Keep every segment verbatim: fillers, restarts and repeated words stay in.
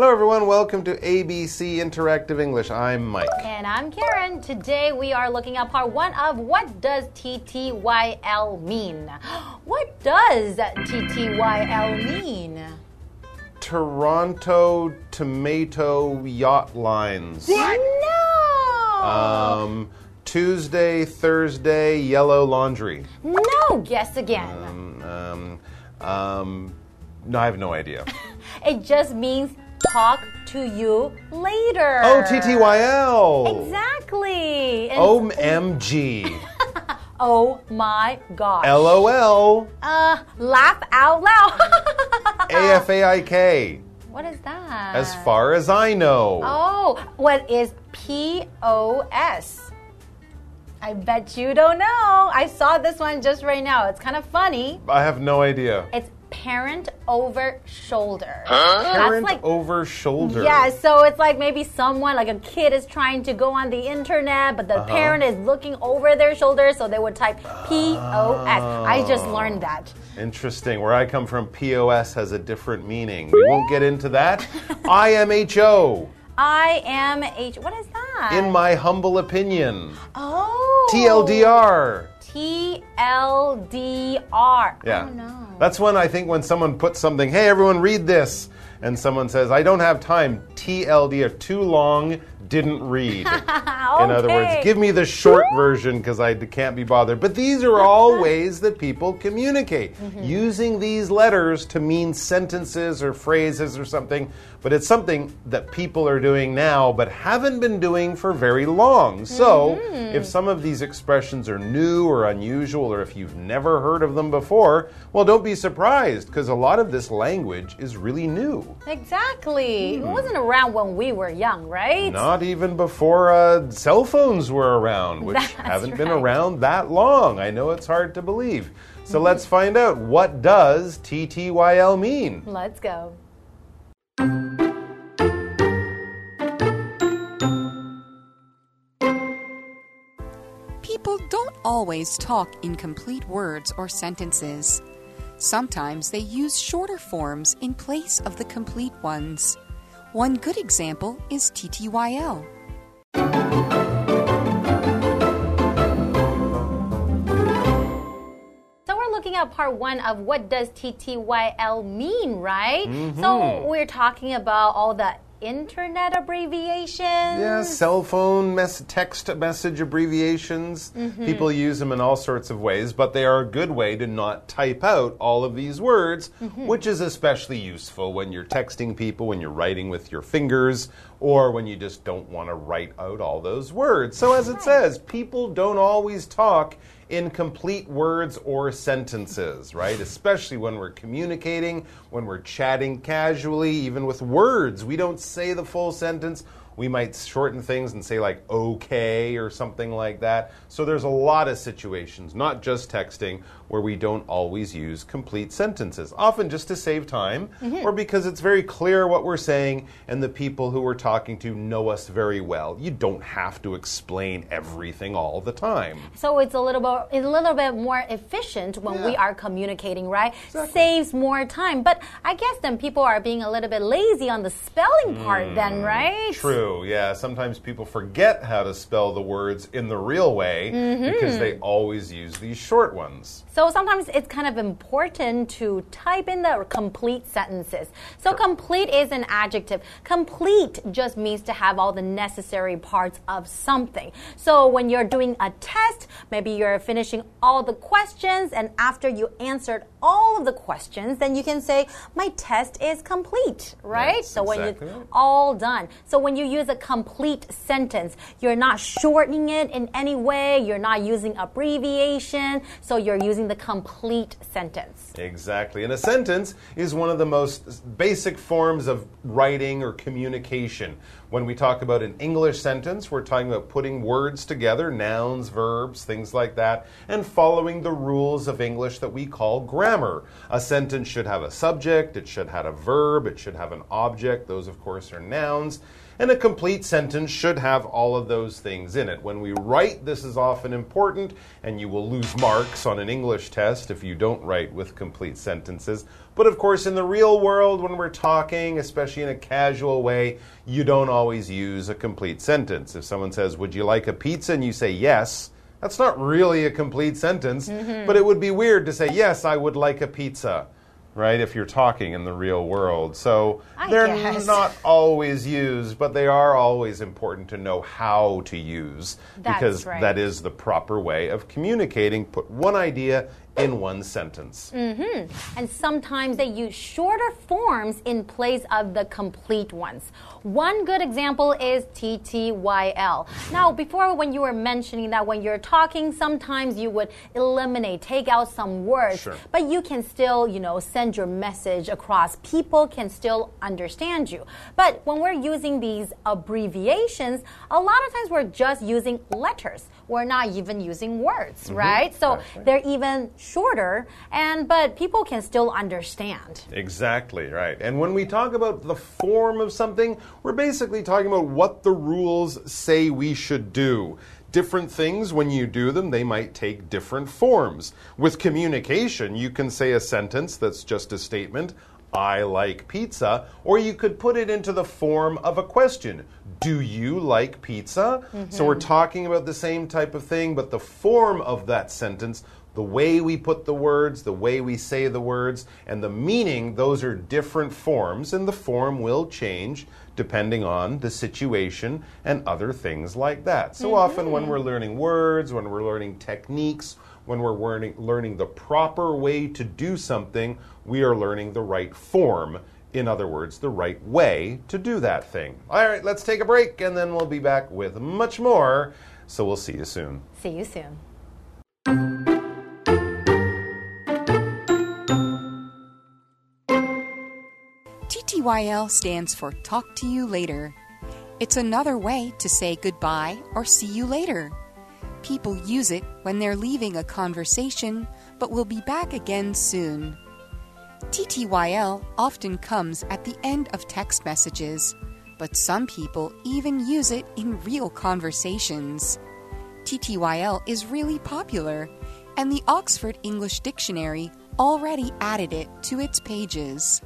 Hello everyone, welcome to A B C Interactive English. I'm Mike. And I'm Karen. Today we are looking at part one of what does T T Y L mean? What does T T Y L mean? Toronto Tomato Yacht Lines. No! Um, Tuesday, Thursday, Yellow Laundry. No! Guess again. Um, um, um, no, I have no idea. It just means talk to you later. Oh, T T Y L. Exactly. And O M G. Oh my gosh. L O L. Uh, laugh out loud. A F A I K. What is that? As far as I know. Oh, what is P O S? I bet you don't know. I saw this one just right now. It's kind of funny. I have no idea. It's parent over shoulder. Huh? Parent like, over shoulder. Yeah, so it's like maybe someone, like a kid is trying to go on the internet, but the uh-huh. parent is looking over their shoulder, so they would type P O S. Oh. I just learned that. Interesting. Where I come from, P O S has a different meaning. We won't get into that. I M H O. I M H. What is that? In my humble opinion. Oh. T L D R. T L D R. Yeah. Oh, no. That's when I think when someone puts something, hey, everyone read this, and someone says, I don't have time, T L D R, too long, didn't read. Okay. In other words, give me the short version because I can't be bothered. But these are all ways that people communicate, mm-hmm. using these letters to mean sentences or phrases or something. But it's something that people are doing now but haven't been doing for very long. So mm-hmm. if some of these expressions are new or unusual or if you've never heard of them before, well, don't be surprised because a lot of this language is really new. Exactly. Mm. It wasn't around when we were young, right? Not even before uh, cell phones were around, which That's haven't right. been around that long. I know it's hard to believe. So mm-hmm. let's find out, what does T T Y L mean? Let's go. People don't always talk in complete words or sentences. Sometimes they use shorter forms in place of the complete ones. One good example is T T Y L. Part one of what does T T Y L mean, right? Mm-hmm. So we're talking about all the internet abbreviations. Yeah, cell phone, mes- text message abbreviations. Mm-hmm. People use them in all sorts of ways, but they are a good way to not type out all of these words, mm-hmm. which is especially useful when you're texting people, when you're writing with your fingers, or when you just don't want to write out all those words. So as it says, people don't always talk in complete words or sentences, right? Especially when we're communicating, when we're chatting casually, even with words. We don't say the full sentence. We might shorten things and say like, okay, or something like that. So there's a lot of situations, not just texting, where we don't always use complete sentences. Often just to save time, mm-hmm. or because it's very clear what we're saying and the people who we're talking to know us very well. You don't have to explain everything all the time. So it's a little bit, it's a little bit more efficient when yeah. we are communicating, right? Exactly. Saves more time. But I guess then people are being a little bit lazy on the spelling part mm, then, right? True. Yeah, sometimes people forget how to spell the words in the real way mm-hmm. because they always use these short ones. So sometimes it's kind of important to type in the complete sentences. So sure. complete is an adjective. Complete just means to have all the necessary parts of something. So when you're doing a test, maybe you're finishing all the questions, and after you answered all of the questions, then you can say, my test is complete, right? Yes, so exactly. when it's all done. So when you use a complete sentence, you're not shortening it in any way, you're not using abbreviation, so you're using the complete sentence. Exactly. And a sentence is one of the most basic forms of writing or communication. When we talk about an English sentence, we're talking about putting words together, nouns, verbs, things like that, and following the rules of English that we call grammar. A sentence should have a subject, it should have a verb, it should have an object. Those, of course, are nouns. And a complete sentence should have all of those things in it. When we write, this is often important, and you will lose marks on an English test if you don't write with complete sentences. But of course, in the real world, when we're talking, especially in a casual way, you don't always use a complete sentence. If someone says, would you like a pizza? And you say yes, that's not really a complete sentence. Mm-hmm. But it would be weird to say, yes, I would like a pizza. Right, if you're talking in the real world. So I they're guess. not always used, but they are always important to know how to use. That's because right. that is the proper way of communicating. Put one idea in one sentence. Mm-hmm. And sometimes they use shorter forms in place of the complete ones. One good example is T T Y L. Now, before when you were mentioning that when you're talking, sometimes you would eliminate, take out some words. Sure. But you can still, you know, send your message across. People can still understand you. But when we're using these abbreviations, a lot of times we're just using letters. We're not even using words, mm-hmm. right? So Exactly. they're even shorter, and but people can still understand. Exactly, right. And when we talk about the form of something, we're basically talking about what the rules say we should do. Different things, when you do them, they might take different forms. With communication, you can say a sentence that's just a statement, I like pizza, or you could put it into the form of a question. Do you like pizza? Mm-hmm. So we're talking about the same type of thing, but the form of that sentence, the way we put the words, the way we say the words, and the meaning, those are different forms, and the form will change depending on the situation and other things like that. So mm-hmm. often when we're learning words, when we're learning techniques, when we're learning, learning the proper way to do something, we are learning the right form. In other words, the right way to do that thing. All right, let's take a break, and then we'll be back with much more. So we'll see you soon. See you soon. T T Y L stands for Talk to You Later. It's another way to say goodbye or see you later. People use it when they're leaving a conversation, but will be back again soon. T T Y L often comes at the end of text messages, but some people even use it in real conversations. T T Y L is really popular, and the Oxford English Dictionary already added it to its pages.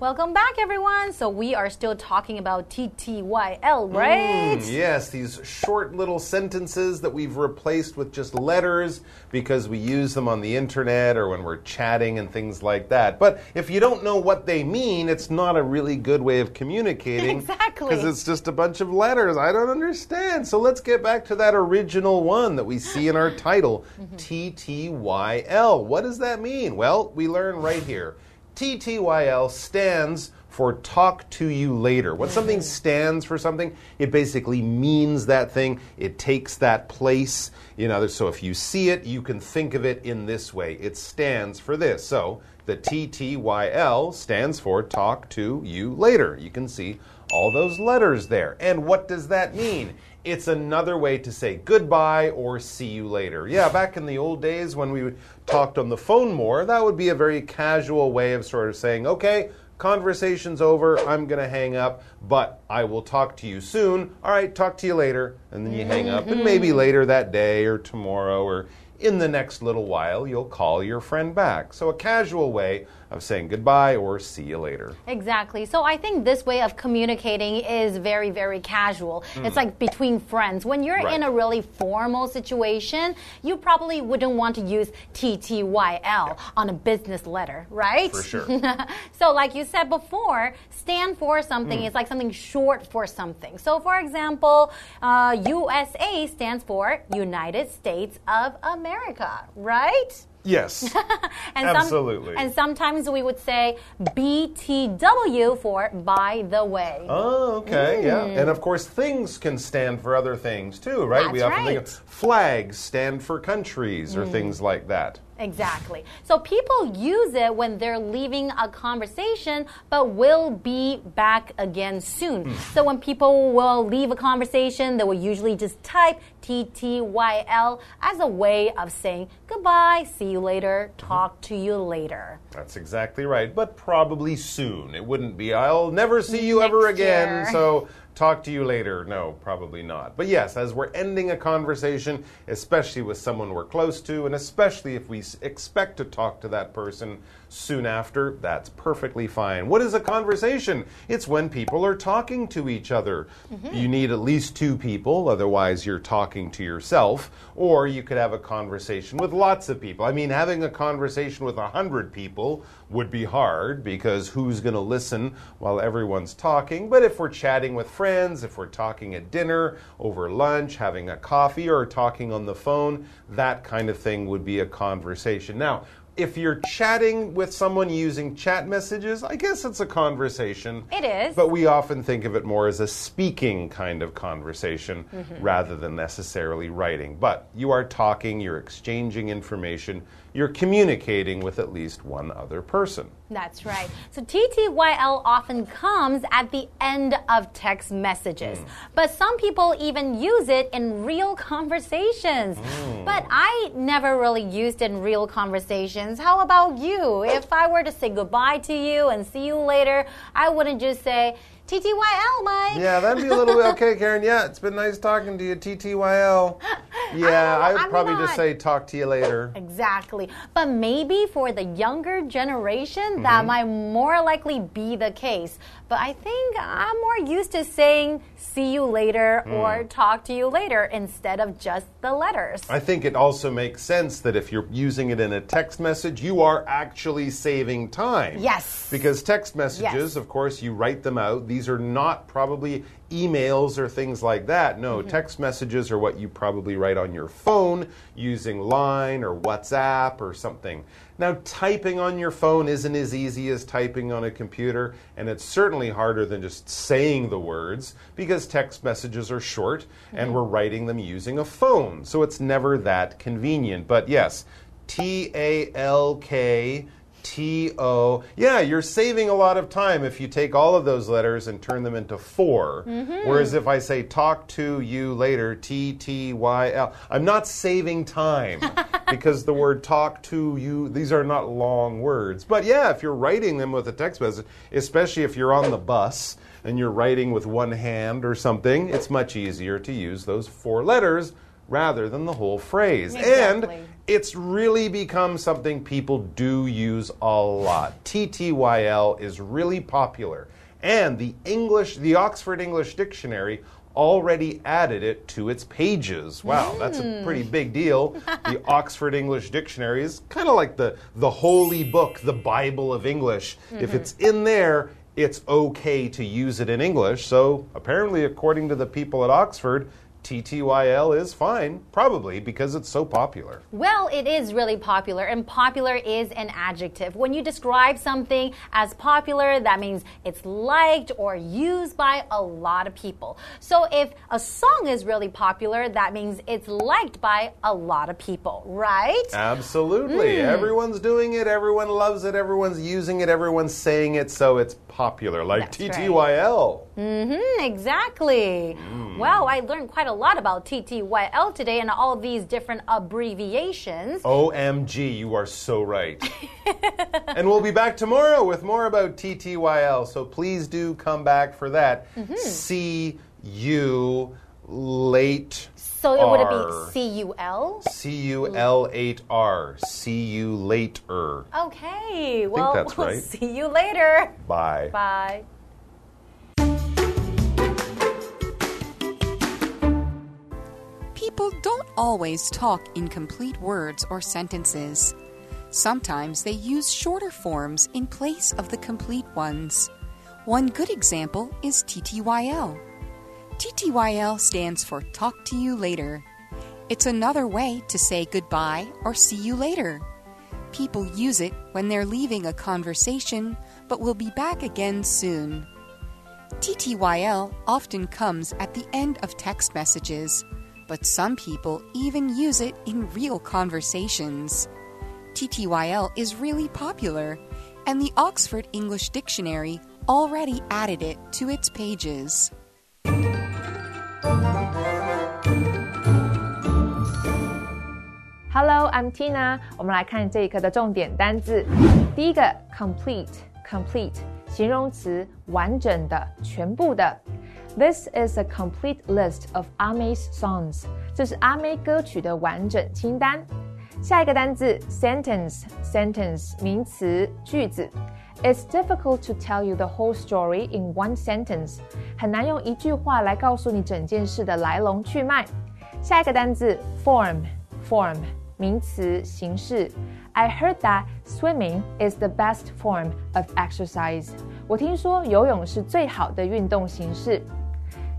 Welcome back, everyone. So we are still talking about T T Y L, right? Mm, yes, these short little sentences that we've replaced with just letters because we use them on the internet or when we're chatting and things like that. But if you don't know what they mean, it's not a really good way of communicating. Exactly. Because it's just a bunch of letters. I don't understand. So let's get back to that original one that we see in our title, mm-hmm. T T Y L. What does that mean? Well, we learn right here. T T Y L stands for talk to you later. When something stands for something, it basically means that thing. It takes that place. You know, so if you see it, you can think of it in this way. It stands for this. So the T T Y L stands for talk to you later. You can see all those letters there. And what does that mean? It's another way to say goodbye or see you later. Yeah, back in the old days when we talked on the phone more, that would be a very casual way of sort of saying, okay, conversation's over, I'm going to hang up, but I will talk to you soon. All right, talk to you later. And then you hang up. And maybe later that day or tomorrow or in the next little while, you'll call your friend back. So a casual way of saying goodbye or see you later. Exactly. So I think this way of communicating is very, very casual. Mm. It's like between friends. When you're right. in a really formal situation, you probably wouldn't want to use T T Y L yeah. on a business letter, right? For sure. So like you said before, stand for something. Mm. It's like something short for something. So for example, uh, U S A stands for United States of America. America, right? Yes, and absolutely. Some, and sometimes we would say B T W for by the way. Oh, okay, mm. yeah. And of course, things can stand for other things too, right? That's we often right. think of flags stand for countries or mm. things like that. Exactly. So people use it when they're leaving a conversation, but will be back again soon. Mm. So when people will leave a conversation, they will usually just type T T Y L as a way of saying goodbye, see you later, talk to you later. That's exactly right, but probably soon. It wouldn't be, I'll never see you Next ever again. Year. So Talk to you later. No, probably not. But yes, as we're ending a conversation, especially with someone we're close to, and especially if we expect to talk to that person soon after, that's perfectly fine. What is a conversation? It's when people are talking to each other. Mm-hmm. You need at least two people, otherwise you're talking to yourself. Or you could have a conversation with lots of people. I mean, having a conversation with a hundred people would be hard because who's going to listen while everyone's talking? But if we're chatting with friends, if we're talking at dinner, over lunch, having a coffee, or talking on the phone, that kind of thing would be a conversation. Now, if you're chatting with someone using chat messages, I guess it's a conversation. It is. But we often think of it more as a speaking kind of conversation mm-hmm. rather than necessarily writing. But you are talking, you're exchanging information, you're communicating with at least one other person. That's right. So T T Y L often comes at the end of text messages. Mm. But some people even use it in real conversations. Mm. But I never really used it in real conversations. How about you? If I were to say goodbye to you and see you later, I wouldn't just say, T T Y L, Mike. Yeah, that'd be a little bit okay, Karen. Yeah, it's been nice talking to you, T T Y L. Yeah, I, I would I'm probably not. just say talk to you later. Exactly. But maybe for the younger generation, mm-hmm. that might more likely be the case. But I think I'm more used to saying see you later mm. or talk to you later instead of just the letters. I think it also makes sense that if you're using it in a text message, you are actually saving time. Yes. Because text messages, yes. of course, you write them out. These These are not probably emails or things like that. No, mm-hmm. text messages are what you probably write on your phone using Line or WhatsApp or something. Now, typing on your phone isn't as easy as typing on a computer, and it's certainly harder than just saying the words because text messages are short mm-hmm. and we're writing them using a phone, so it's never that convenient. But yes, T A L K T O. Yeah, you're saving a lot of time if you take all of those letters and turn them into four. Mm-hmm. Whereas if I say talk to you later, T T Y L, I'm not saving time because the word talk to you, these are not long words. But yeah, if you're writing them with a text message, especially if you're on the bus and you're writing with one hand or something, it's much easier to use those four letters rather than the whole phrase. Exactly. And it's really become something people do use a lot. T T Y L is really popular. And the English, the Oxford English Dictionary already added it to its pages. Wow, that's a pretty big deal. The Oxford English Dictionary is kind of like the, the holy book, the Bible of English. Mm-hmm. If it's in there, it's okay to use it in English. So apparently, according to the people at Oxford, T T Y L is fine, probably because it's so popular. Well, it is really popular, and popular is an adjective. When you describe something as popular, that means it's liked or used by a lot of people. So if a song is really popular, that means it's liked by a lot of people, right? Absolutely. Mm. Everyone's doing it, everyone loves it, everyone's using it, everyone's saying it, so it's popular, like That's T T Y L. Right. Mm-hmm, exactly. Mm. Wow, I learned quite a a lot about T T Y L today and all these different abbreviations. O M G, you are so right. And we'll be back tomorrow with more about T T Y L, so please do come back for that. Mm-hmm. See you late. So it would it be C U L? C U L eight R. See you later. Okay, well, I think that's right. We'll see you later. Bye. Bye. People don't always talk in complete words or sentences. Sometimes they use shorter forms in place of the complete ones. One good example is T T Y L. T T Y L stands for talk to you later. It's another way to say goodbye or see you later. People use it when they're leaving a conversation but will be back again soon. T T Y L often comes at the end of text messages. But some people even use it in real conversations. T T Y L is really popular, and the Oxford English Dictionary already added it to its pages. Hello, I'm Tina. 我们来看这一课的重点单字。第一个 complete, complete, 形容词，完整的，全部的。This is a complete list of Amei's songs. 这是阿妹歌曲的完整清单。下一个单字 sentence sentence 名词句子。It's difficult to tell you the whole story in one sentence. 很难用一句话来告诉你整件事的来龙去脉。下一个单字 form form 名词形式。I heard that swimming is the best form of exercise. 我听说游泳是最好的运动形式。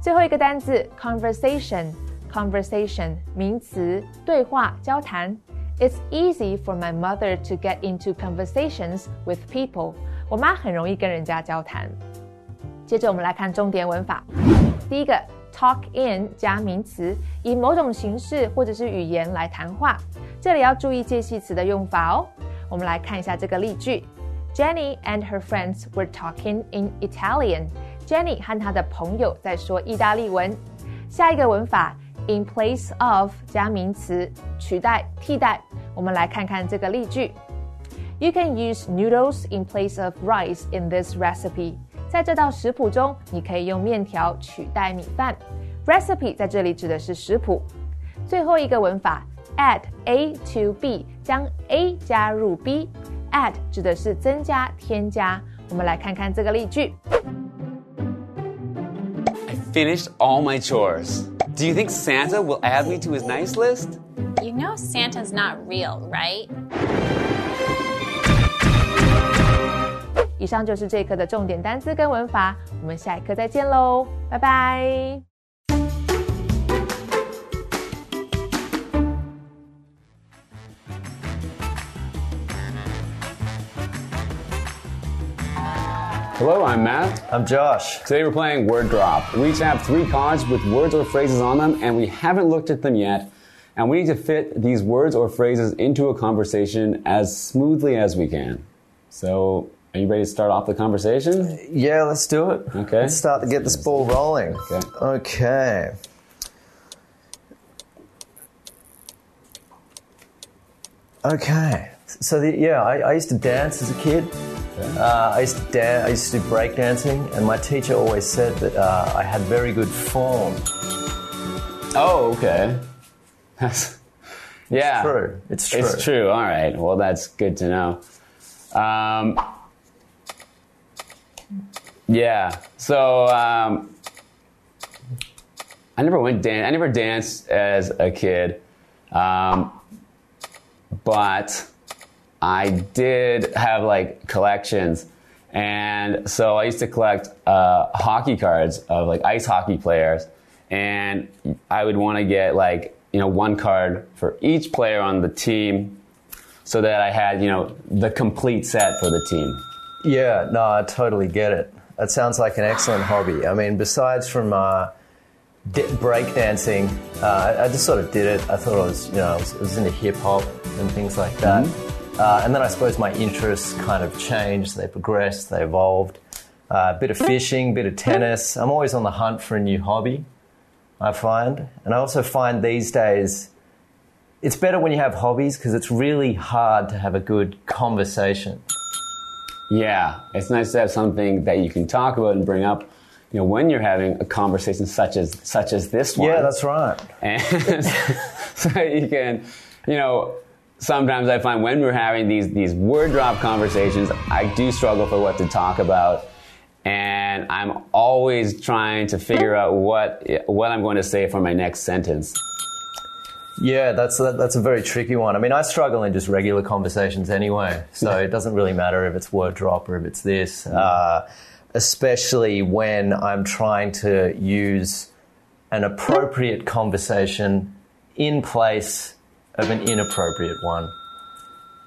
最后一个单字 conversation conversation 名词对话交谈。It's easy for my mother to get into conversations with people. 我妈很容易跟人家交谈。接着我们来看重点文法。第一个 talk in 加名词，以某种形式或者是语言来谈话。这里要注意介系词的用法哦。我们来看一下这个例句 ：Jenny and her friends were talking in Italian. Jenny 和她的朋友在说意大利文。下一个文法。In place of 加名词，取代、替代。我们来看看这个例句 ：You can use noodles in place of rice in this recipe. 在这道食谱中，你可以用面条取代米饭。Recipe 在这里指的是食谱。最后一个文法 ：add A to B， 将 A 加入 B。Add 指的是增加、添加。我们来看看这个例句 ：I finished all my chores.Do you think Santa will add me to his nice list? You know Santa's not real, right? 以上就是这一课的重点单字跟文法，我们下一课再见喽，拜拜。Hello, I'm Matt. I'm Josh. Today we're playing Word Drop. We each have three cards with words or phrases on them, and we haven't looked at them yet. And we need to fit these words or phrases into a conversation as smoothly as we can. So, are you ready to start off the conversation? Yeah, let's do it. Okay. Let's start to get this ball rolling. Okay. Okay. Okay. So, the, yeah, I, I used to dance as a kid. Uh, I, used to dan- I used to do break dancing, and my teacher always said that uh, I had very good form. Oh, okay. That's yeah. It's true. It's true. It's true. All right. Well, that's good to know. Um, yeah. So um, I never went dan- I never danced as a kid, um, but. I did have, like, collections, and so I used to collect uh, hockey cards of, like, ice hockey players, and I would want to get, like, you know, one card for each player on the team so that I had, you know, the complete set for the team. Yeah, no, I totally get it. That sounds like an excellent hobby. I mean, besides from uh, breakdancing, uh, I just sort of did it. I thought I was, you know, I was, I was into hip-hop and things like that. Mm-hmm. Uh, and then I suppose my interests kind of changed, they progressed, they evolved. A uh, bit of fishing, bit of tennis. I'm always on the hunt for a new hobby, I find. And I also find these days it's better when you have hobbies because it's really hard to have a good conversation. Yeah, it's nice to have something that you can talk about and bring up, you know, when you're having a conversation such as, such as this one. Yeah, that's right. And so you can, you know... Sometimes I find when we're having these these word drop conversations, I do struggle for what to talk about, and I'm always trying to figure out what what I'm going to say for my next sentence. Yeah, that's a, that's a very tricky one. I mean, I struggle in just regular conversations anyway, so it doesn't really matter if it's word drop or if it's this, mm-hmm. uh, especially when I'm trying to use an appropriate conversation in place of an inappropriate one.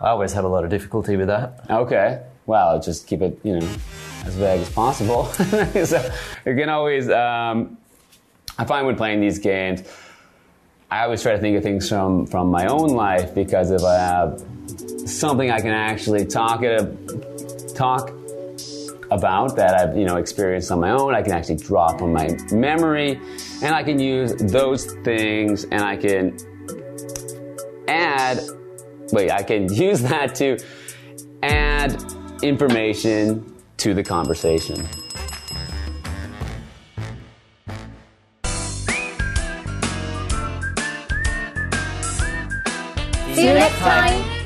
I always have a lot of difficulty with that. Okay. Well, just keep it, you know, as vague as possible. So you can always, um, I find when playing these games, I always try to think of things from, from my own life because if I have something I can actually talk, uh, talk about that I've, you know, experienced on my own, I can actually draw from my memory and I can use those things and I can add, wait, I can use that to add information to the conversation. See you next time.